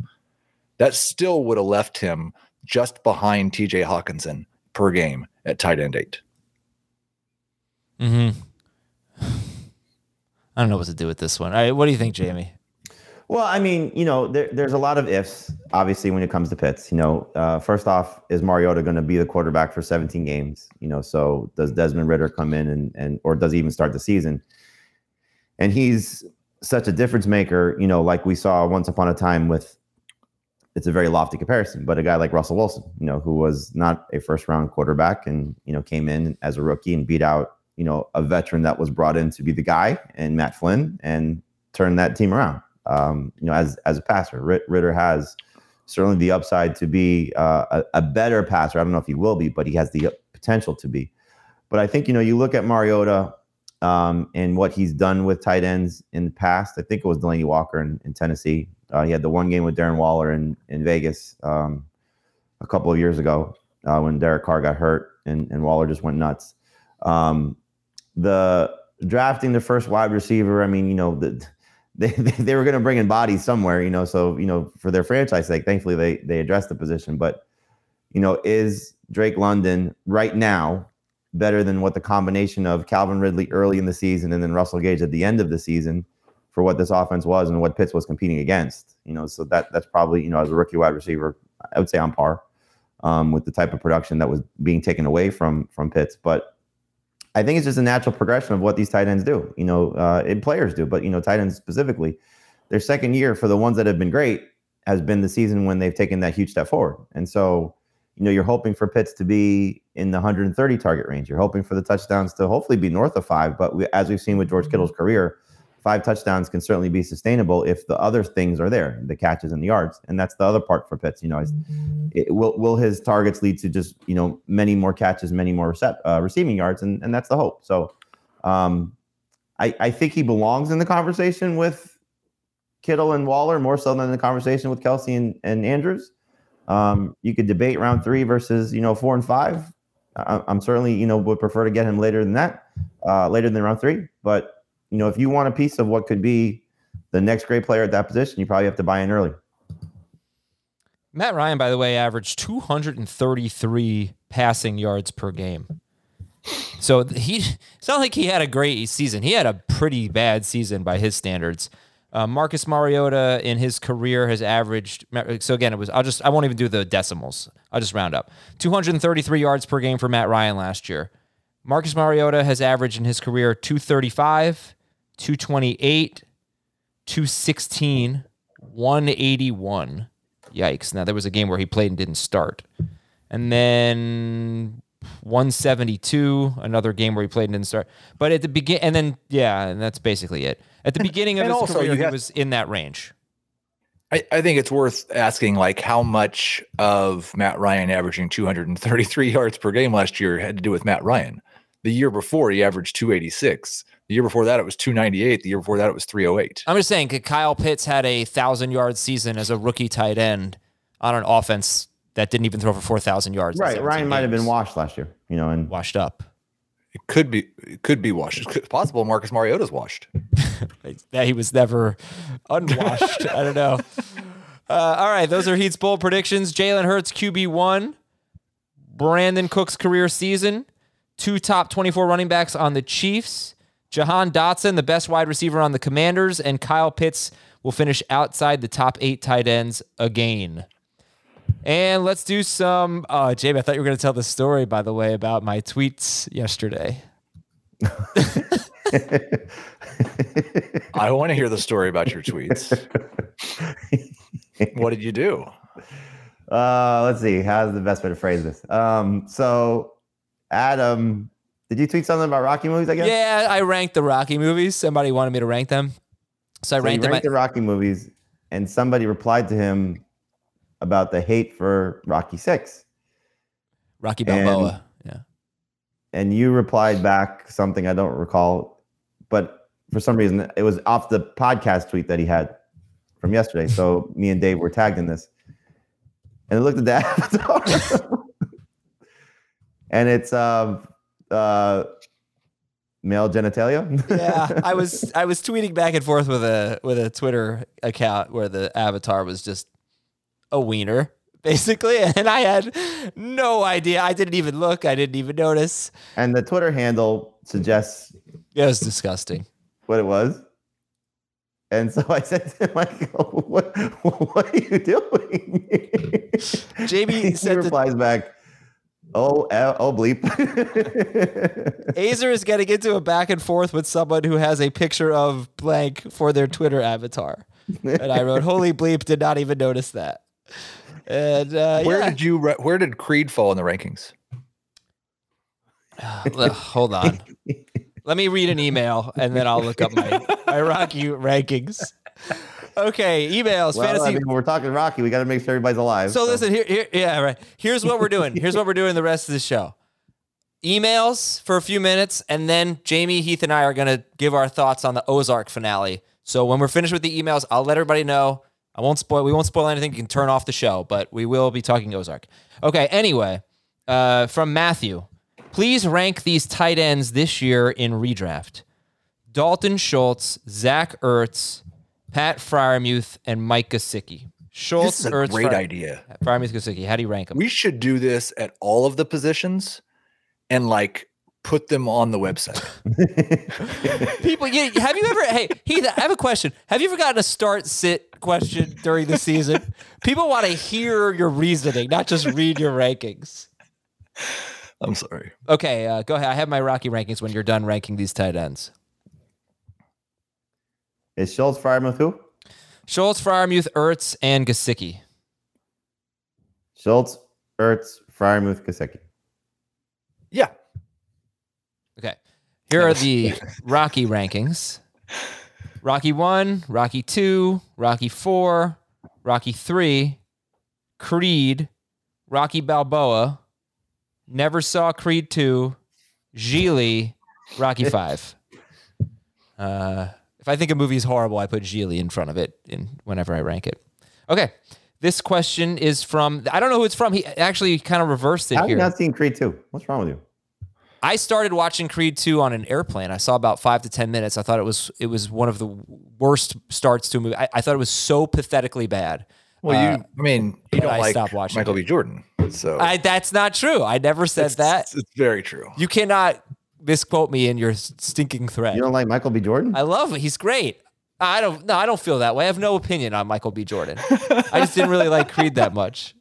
That still would have left him just behind TJ Hawkinson per game at tight end 8. Mm-hmm. I don't know what to do with this one. All right, what do you think, Jamie? Well, I mean, there's a lot of ifs, obviously, when it comes to Pitts. First off, is Mariota going to be the quarterback for 17 games? So does Desmond Ridder come in or does he even start the season? And he's such a difference maker, like we saw once upon a time with, it's a very lofty comparison, but a guy like Russell Wilson, who was not a first round quarterback and, came in as a rookie and beat out, a veteran that was brought in to be the guy and Matt Flynn and turned that team around. As a passer, Ridder has certainly the upside to be a better passer. I don't know if he will be, but he has the potential to be. But I think, you look at Mariota, and what he's done with tight ends in the past. I think it was Delaney Walker in Tennessee. He had the one game with Darren Waller in Vegas a couple of years ago when Derek Carr got hurt and Waller just went nuts. The drafting the first wide receiver, I mean, they were going to bring in bodies somewhere, you know, so, you know, for their franchise sake, thankfully they addressed the position. But, you know, is Drake London right now better than what the combination of Calvin Ridley early in the season and then Russell Gage at the end of the season for what this offense was and what Pitts was competing against, you know? So that's probably, you know, as a rookie wide receiver, I would say on par with the type of production that was being taken away from Pitts. But I think it's just a natural progression of what these tight ends do, you know, and players do, but, you know, tight ends specifically, their second year for the ones that have been great has been the season when they've taken that huge step forward. And so, you know, you're hoping for Pitts to be in the 130 target range. You're hoping for the touchdowns to hopefully be north of 5. But as we've seen with George Kittle's career, 5 touchdowns can certainly be sustainable if the other things are there, the catches and the yards. And that's the other part for Pitts. You know, will his targets lead to just, you know, many more catches, many more receiving yards? And that's the hope. So I think he belongs in the conversation with Kittle and Waller more so than the conversation with Kelce and Andrews. You could debate round 3 versus, you know, 4 and 5. I'm certainly, you know, would prefer to get him later than that, later than round 3. But, you know, if you want a piece of what could be the next great player at that position, you probably have to buy in early. Matt Ryan, by the way, averaged 233 passing yards per game. So it's not like he had a great season. He had a pretty bad season by his standards. Marcus Mariota in his career has averaged, so again, I won't even do the decimals. I'll just round up. 233 yards per game for Matt Ryan last year. Marcus Mariota has averaged in his career 235, 228, 216, 181. Yikes. Now, there was a game where he played and didn't start. And then 172, another game where he played and didn't start. But at the beginning, and then, yeah, and that's basically it. At the beginning of his career, he was in that range. I think it's worth asking, like, how much of Matt Ryan averaging 233 yards per game last year had to do with Matt Ryan. The year before, he averaged 286. The year before that, it was 298. The year before that, it was 308. I'm just saying, Kyle Pitts had a 1,000-yard season as a rookie tight end on an offense that didn't even throw for 4,000 yards. Right, Ryan might have been washed last year, you know, and washed up. It could be washed. It's possible Marcus Mariota's washed. He was never unwashed. I don't know. All right, those are Heath's bold predictions. Jalen Hurts, QB1. Brandon Cook's career season. 2 top 24 running backs on the Chiefs. Jahan Dotson, the best wide receiver on the Commanders. And Kyle Pitts will finish outside the top 8 tight ends again. And let's do some... Jamie, I thought you were going to tell the story, by the way, about my tweets yesterday. I want to hear the story about your tweets. What did you do? Let's see. How's the best way to phrase this? So, Adam, did you tweet something about Rocky movies, I guess? Yeah, I ranked the Rocky movies. Somebody wanted me to rank them. So I ranked them. The Rocky movies, and somebody replied to him about the hate for Rocky VI. Rocky Balboa, yeah. And you replied back something I don't recall, but for some reason it was off the podcast tweet that he had from yesterday. So me and Dave were tagged in this. And I looked at the avatar. And it's male genitalia. Yeah, I was tweeting back and forth with a Twitter account where the avatar was just a wiener, basically, and I had no idea. I didn't even look. I didn't even notice. And the Twitter handle suggests it was disgusting what it was. And so I said to him, like, oh, what are you doing? Jamie said replies back, oh bleep. Azer is getting into a back and forth with someone who has a picture of blank for their Twitter avatar. And I wrote, holy bleep, did not even notice that. And where did Creed fall in the rankings? Hold on. Let me read an email and then I'll look up my Rocky rankings. Okay, emails. Well, fantasy. I mean, when we're talking Rocky, we got to make sure everybody's alive. So listen, here, yeah, right. Here's what we're doing. Here's what we're doing the rest of the show. Emails for a few minutes, and then Jamie, Heath, and I are going to give our thoughts on the Ozark finale. So when we're finished with the emails, I'll let everybody know. We won't spoil anything. You can turn off the show, but we will be talking Ozark. Okay, anyway, from Matthew. Please rank these tight ends this year in redraft. Dalton Schultz, Zach Ertz, Pat Freiermuth, and Mike Gesicki. Schultz, this is a great idea. Freiermuth, Gesicki. How do you rank them? We should do this at all of the positions and like put them on the website. People, have you ever? Hey, Heath, I have a question. Have you ever gotten a start-sit question during the season? People want to hear your reasoning, not just read your rankings. I'm sorry. Okay, go ahead. I have my Rocky rankings when you're done ranking these tight ends. Is Schultz, Freiermuth who? Schultz, Freiermuth, Ertz, and Gesicki. Schultz, Ertz, Freiermuth, Gesicki. Yeah. Okay. Here are the Rocky rankings. Rocky 1, Rocky 2, Rocky 4, Rocky 3, Creed, Rocky Balboa, Never Saw Creed 2, Gigli, Rocky 5. If I think a movie is horrible, I put Gigli in front of it whenever I rank it. Okay. This question is from, I don't know who it's from. He actually kind of reversed it here. I've not seen Creed 2. What's wrong with you? I started watching Creed 2 on an airplane. I saw about 5 to 10 minutes. I thought it was one of the worst starts to a movie. I thought it was so pathetically bad. Well, you don't like Michael B. Jordan. So that's not true. I never said that. It's very true. You cannot misquote me in your stinking thread. You don't like Michael B. Jordan? I love him. He's great. I don't feel that way. I have no opinion on Michael B. Jordan. I just didn't really like Creed that much.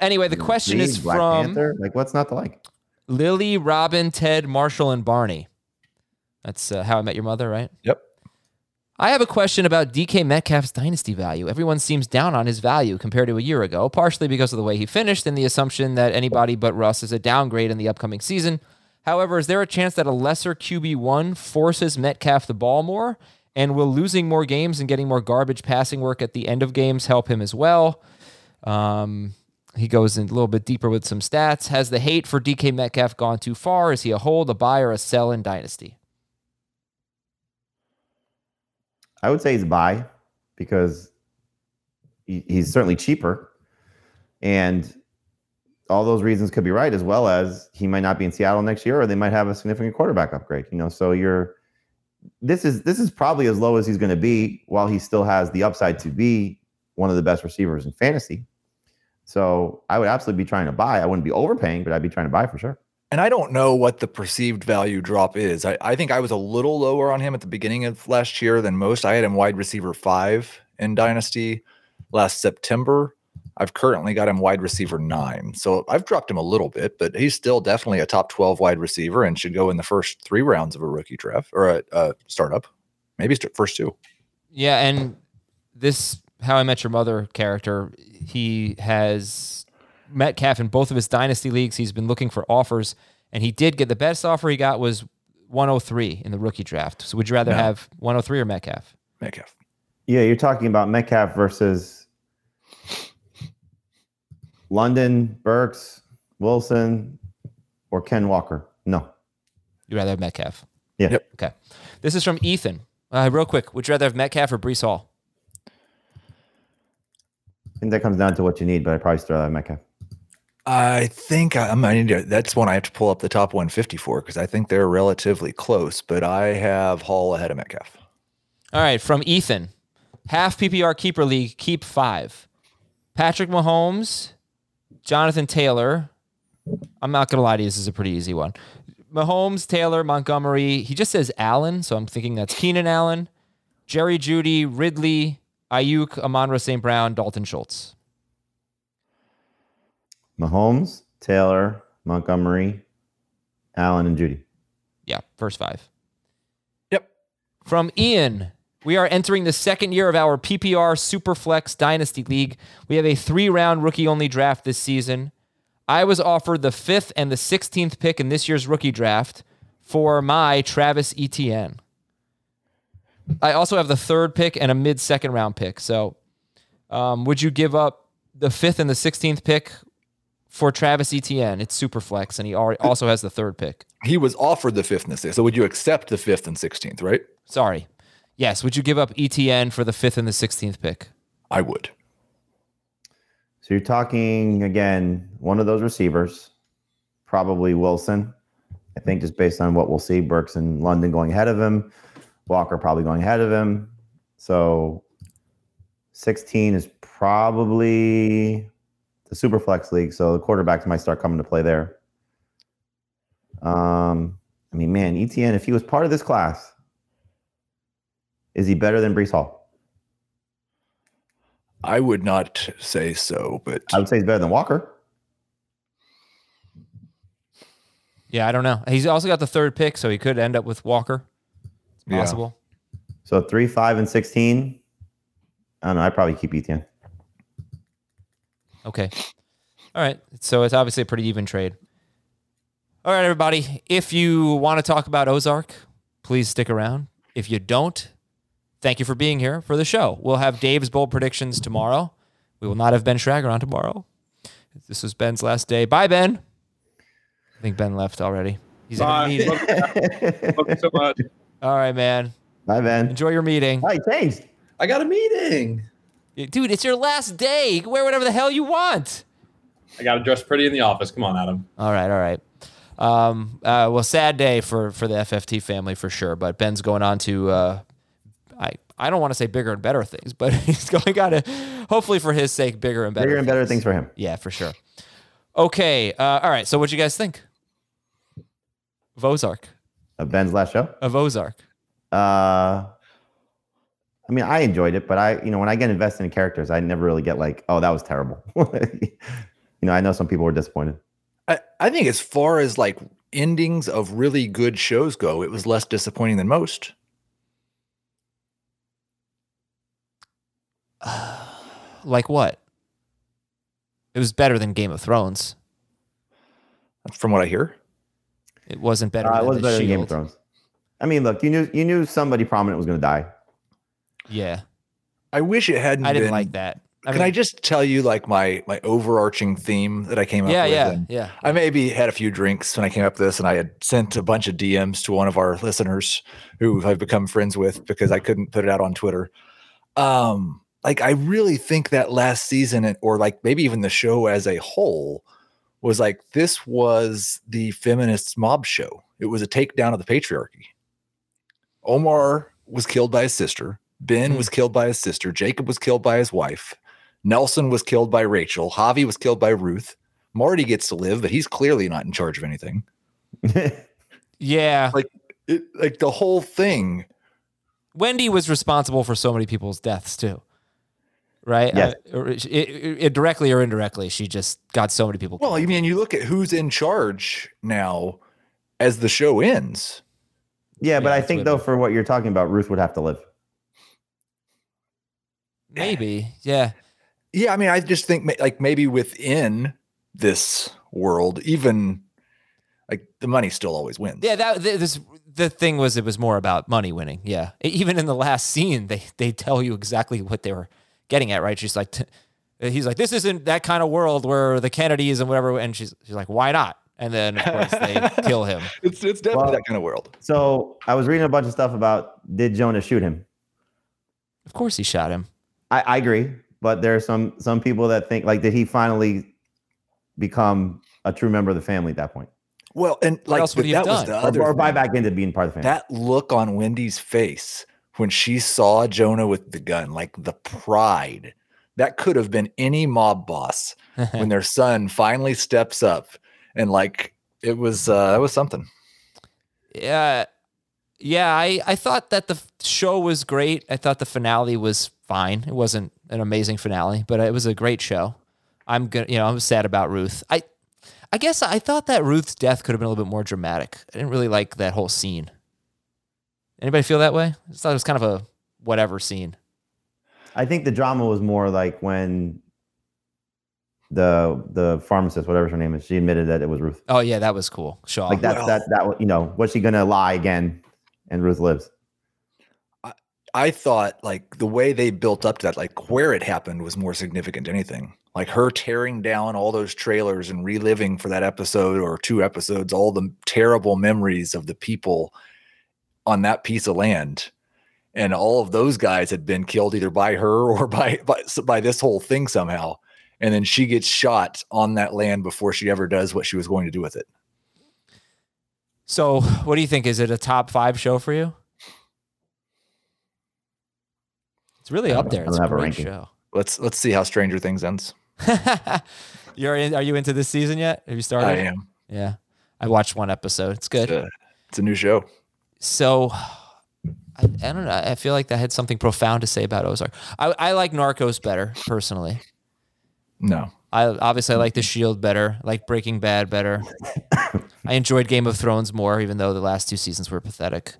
Anyway, the question is from Black Panther? Like, what's not to like? Lily, Robin, Ted, Marshall, and Barney. That's How I Met Your Mother, right? Yep. I have a question about DK Metcalf's dynasty value. Everyone seems down on his value compared to a year ago, partially because of the way he finished and the assumption that anybody but Russ is a downgrade in the upcoming season. However, is there a chance that a lesser QB1 forces Metcalf the ball more? And will losing more games and getting more garbage passing work at the end of games help him as well? He goes in a little bit deeper with some stats. Has the hate for DK Metcalf gone too far? Is he a hold, a buy, or a sell in dynasty? I would say he's a buy because he's certainly cheaper. And all those reasons could be right, as well as he might not be in Seattle next year, or they might have a significant quarterback upgrade. So this is probably as low as he's going to be while he still has the upside to be one of the best receivers in fantasy. So I would absolutely be trying to buy. I wouldn't be overpaying, but I'd be trying to buy for sure. And I don't know what the perceived value drop is. I think I was a little lower on him at the beginning of last year than most. I had him wide receiver 5 in Dynasty last September. I've currently got him wide receiver 9. So I've dropped him a little bit, but he's still definitely a top 12 wide receiver and should go in the first 3 rounds of a rookie draft or a startup, maybe first 2. Yeah, and this How I Met Your Mother character, he has Metcalf in both of his dynasty leagues. He's been looking for offers, and he did get the best offer he got was 103 in the rookie draft. So would you rather have 103 or Metcalf? Metcalf. Yeah, you're talking about Metcalf versus London, Burks, Wilson, or Ken Walker. No. You'd rather have Metcalf? Yeah. Yep. Okay. This is from Ethan. Real quick, would you rather have Metcalf or Breece Hall? I think that comes down to what you need, but I'd probably still rather have Metcalf. I think that's one I have to pull up the top 150 for because I think they're relatively close, but I have Hall ahead of Metcalf. All right, from Ethan. Half PPR Keeper League, keep 5. Patrick Mahomes, Jonathan Taylor. I'm not going to lie to you, this is a pretty easy one. Mahomes, Taylor, Montgomery. He just says Allen, so I'm thinking that's Keenan Allen. Jerry Jeudy, Ridley, Ayuk, Amon-Ra St. Brown, Dalton Schultz. Mahomes, Taylor, Montgomery, Allen, and Jeudy. Yeah, first 5. Yep. From Ian, we are entering the second year of our PPR Superflex Dynasty League. We have a 3-round rookie-only draft this season. I was offered the 5th and the 16th pick in this year's rookie draft for my Travis Etienne. I also have the 3rd pick and a mid-second round pick. So would you give up the 5th and the 16th pick for Travis Etienne? It's super flex, and he also has the 3rd pick. He was offered the 5th and the 6th. So would you accept the 5th and 16th, right? Sorry. Yes. Would you give up Etienne for the 5th and the 16th pick? I would. So you're talking, again, one of those receivers, probably Wilson. I think just based on what we'll see, Burks and London going ahead of him. Walker probably going ahead of him. So 16 is probably the super flex league. So the quarterbacks might start coming to play there. I mean, man, ETN, if he was part of this class, is he better than Breece Hall? I would not say so, but I would say he's better than Walker. Yeah, I don't know. He's also got the third pick, so he could end up with Walker. It's possible. Yeah. So 3, 5, and 16. I don't know. I'd probably keep ETN. Okay. All right. So it's obviously a pretty even trade. All right, everybody. If you want to talk about Ozark, please stick around. If you don't, thank you for being here for the show. We'll have Dave's bold predictions tomorrow. We will not have Ben Schrager on tomorrow. This was Ben's last day. Bye, Ben. I think Ben left already. He's in a meeting. Love you so much. All right, man. Bye, Ben. Enjoy your meeting. Hi, thanks. I got a meeting. Dude, it's your last day. You can wear whatever the hell you want. I got to dress pretty in the office. Come on, Adam. All right, all right. Well, sad day for the FFT family for sure, but Ben's going on to I don't want to say bigger and better things, but he's going to, hopefully for his sake, bigger and better. Bigger and better things for him. Yeah, for sure. Okay. All right. So what do you guys think? Of Ozark. Of Ben's last show? Of Ozark. I mean, I enjoyed it, but when I get invested in characters, I never really get like, oh, that was terrible. I know some people were disappointed. I think as far as like endings of really good shows go, it was less disappointing than most. Like what? It was better than Game of Thrones. From what I hear. It wasn't better than Shield. It was better than Game of Thrones. I mean, look, you knew somebody prominent was going to die. Yeah. I wish it hadn't been. I didn't like that. Can I just tell you like my overarching theme that I came up with? Yeah. I maybe had a few drinks when I came up with this, and I had sent a bunch of DMs to one of our listeners who I've become friends with because I couldn't put it out on Twitter. Like I really think that last season, or like maybe even the show as a whole, was like this was the feminist's mob show. It was a takedown of the patriarchy. Omar was killed by his sister. Ben was killed by his sister. Jacob was killed by his wife. Nelson was killed by Rachel. Javi was killed by Ruth. Marty gets to live, but he's clearly not in charge of anything. Yeah. Like the whole thing. Wendy was responsible for so many people's deaths too. Right? Yes. It directly or indirectly, she just got so many people killed. Well, I mean, you look at who's in charge now as the show ends. Yeah, but I think though for what you're talking about, Ruth would have to live. Maybe. Yeah. Yeah, I mean, I just think like maybe within this world, even like the money still always wins. Yeah, the thing was it was more about money winning. Yeah, even in the last scene, they tell you exactly what they were getting at. Right? She's like, he's like, this isn't that kind of world where the Kennedys and whatever. And she's like, why not? And then of course they kill him. It's definitely that kind of world. So I was reading a bunch of stuff about did Jonah shoot him? Of course he shot him. I agree. But there are some people that think, like, did he finally become a true member of the family at that point? Well, and like that was the other, or buy back into being part of the family. That look on Wendy's face when she saw Jonah with the gun, like the pride, that could have been any mob boss when their son finally steps up, and like it was that was something. Yeah, yeah. I thought that the show was great. I thought the finale was fine. It wasn't an amazing finale, but it was a great show. I'm sad about Ruth. I guess I thought that Ruth's death could have been a little bit more dramatic. I didn't really like that whole scene. Anybody feel that way? I just thought it was kind of a whatever scene. I think the drama was more like when the pharmacist, whatever her name is, she admitted that it was Ruth. Oh yeah, that was cool. Shaw. Like that was she gonna lie again? And Ruth lives. I thought like the way they built up to that, like where it happened was more significant than anything. Like her tearing down all those trailers and reliving for that episode or two episodes, all the terrible memories of the people on that piece of land. And all of those guys had been killed either by her or by this whole thing somehow. And then she gets shot on that land before she ever does what she was going to do with it. So what do you think? Is it a top 5 show for you? It's really up there. It's a great show. Let's see how Stranger Things ends. Are you into this season yet? Have you started? I am. Yeah. I watched one episode. It's good. It's a new show. So I don't know. I feel like that had something profound to say about Ozark. I like Narcos better, personally. No. I like The Shield better, like Breaking Bad better. I enjoyed Game of Thrones more, even though the last two seasons were pathetic.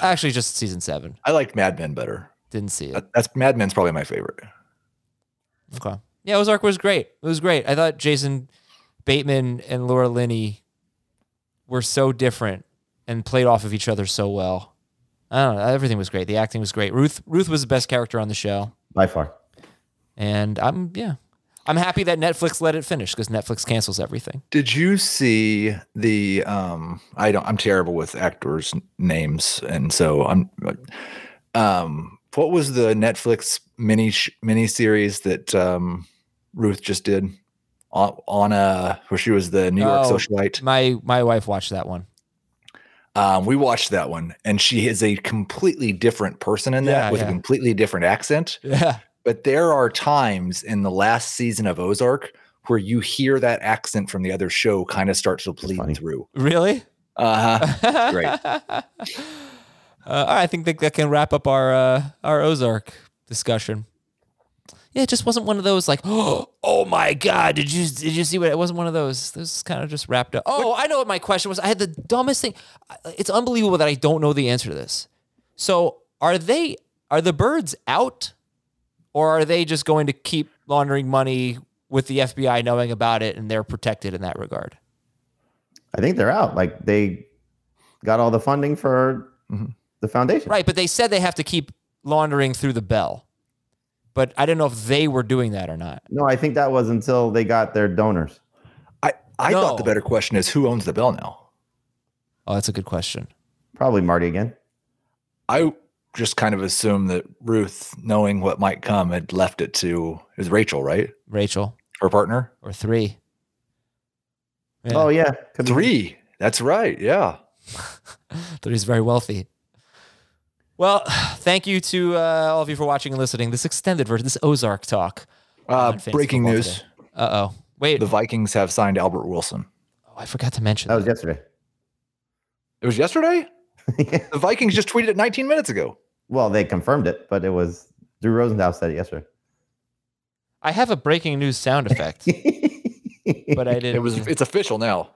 Actually, just season 7. I liked Mad Men better. Didn't see it. Mad Men's probably my favorite. Okay. Yeah, Ozark was great. It was great. I thought Jason Bateman and Laura Linney were so different and played off of each other so well. I don't know. Everything was great. The acting was great. Ruth was the best character on the show. By far. And I'm happy that Netflix let it finish, because Netflix cancels everything. Did you see the I'm terrible with actors' names, and so I'm what was the Netflix mini series that Ruth just did on where she was the New York socialite? My wife watched that one. We watched that one, and she is a completely different person in that with a completely different accent. Yeah. But there are times in the last season of Ozark where you hear that accent from the other show kind of start to bleed through. Really? Uh-huh. Great. I think that can wrap up our Ozark discussion. Yeah, it just wasn't one of those like, oh my God, did you see what? It wasn't one of those. This is kind of just wrapped up. Oh, I know what my question was. I had the dumbest thing. It's unbelievable that I don't know the answer to this. So are the birds out? Or are they just going to keep laundering money with the FBI knowing about it, and they're protected in that regard? I think they're out. Like, they got all the funding for the foundation. Right, but they said they have to keep laundering through the bell. But I don't know if they were doing that or not. No, I think that was until they got their donors. I thought the better question is, who owns the bell now? Oh, that's a good question. Probably Marty again. I just kind of assume that Ruth, knowing what might come, had left it to is Rachel, right? Rachel, her partner, or 3. Yeah. Oh yeah, 3. That's right. Yeah, 3's very wealthy. Well, thank you to all of you for watching and listening. This extended version, this Ozark talk. Breaking news. Uh oh. Wait. The Vikings have signed Albert Wilson. Oh, I forgot to mention that. That was yesterday. It was yesterday. Yeah. The Vikings just tweeted it 19 minutes ago. Well, they confirmed it, but it was Drew Rosendahl said it yesterday. I have a breaking news sound effect, but I didn't. It's official now.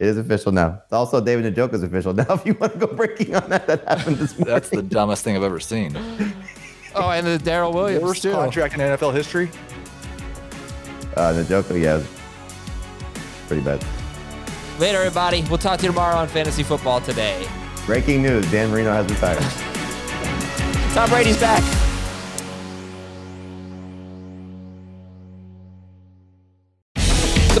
It is official now. Also, David Njoku is official now. If you want to go breaking on that happened this morning. That's the dumbest thing I've ever seen. Oh, and the Darryl Williams worst contract in NFL history. Njoku, yeah, pretty bad. Later, everybody. We'll talk to you tomorrow on Fantasy Football Today. Breaking news, Dan Marino has retired. Tom Brady's back. The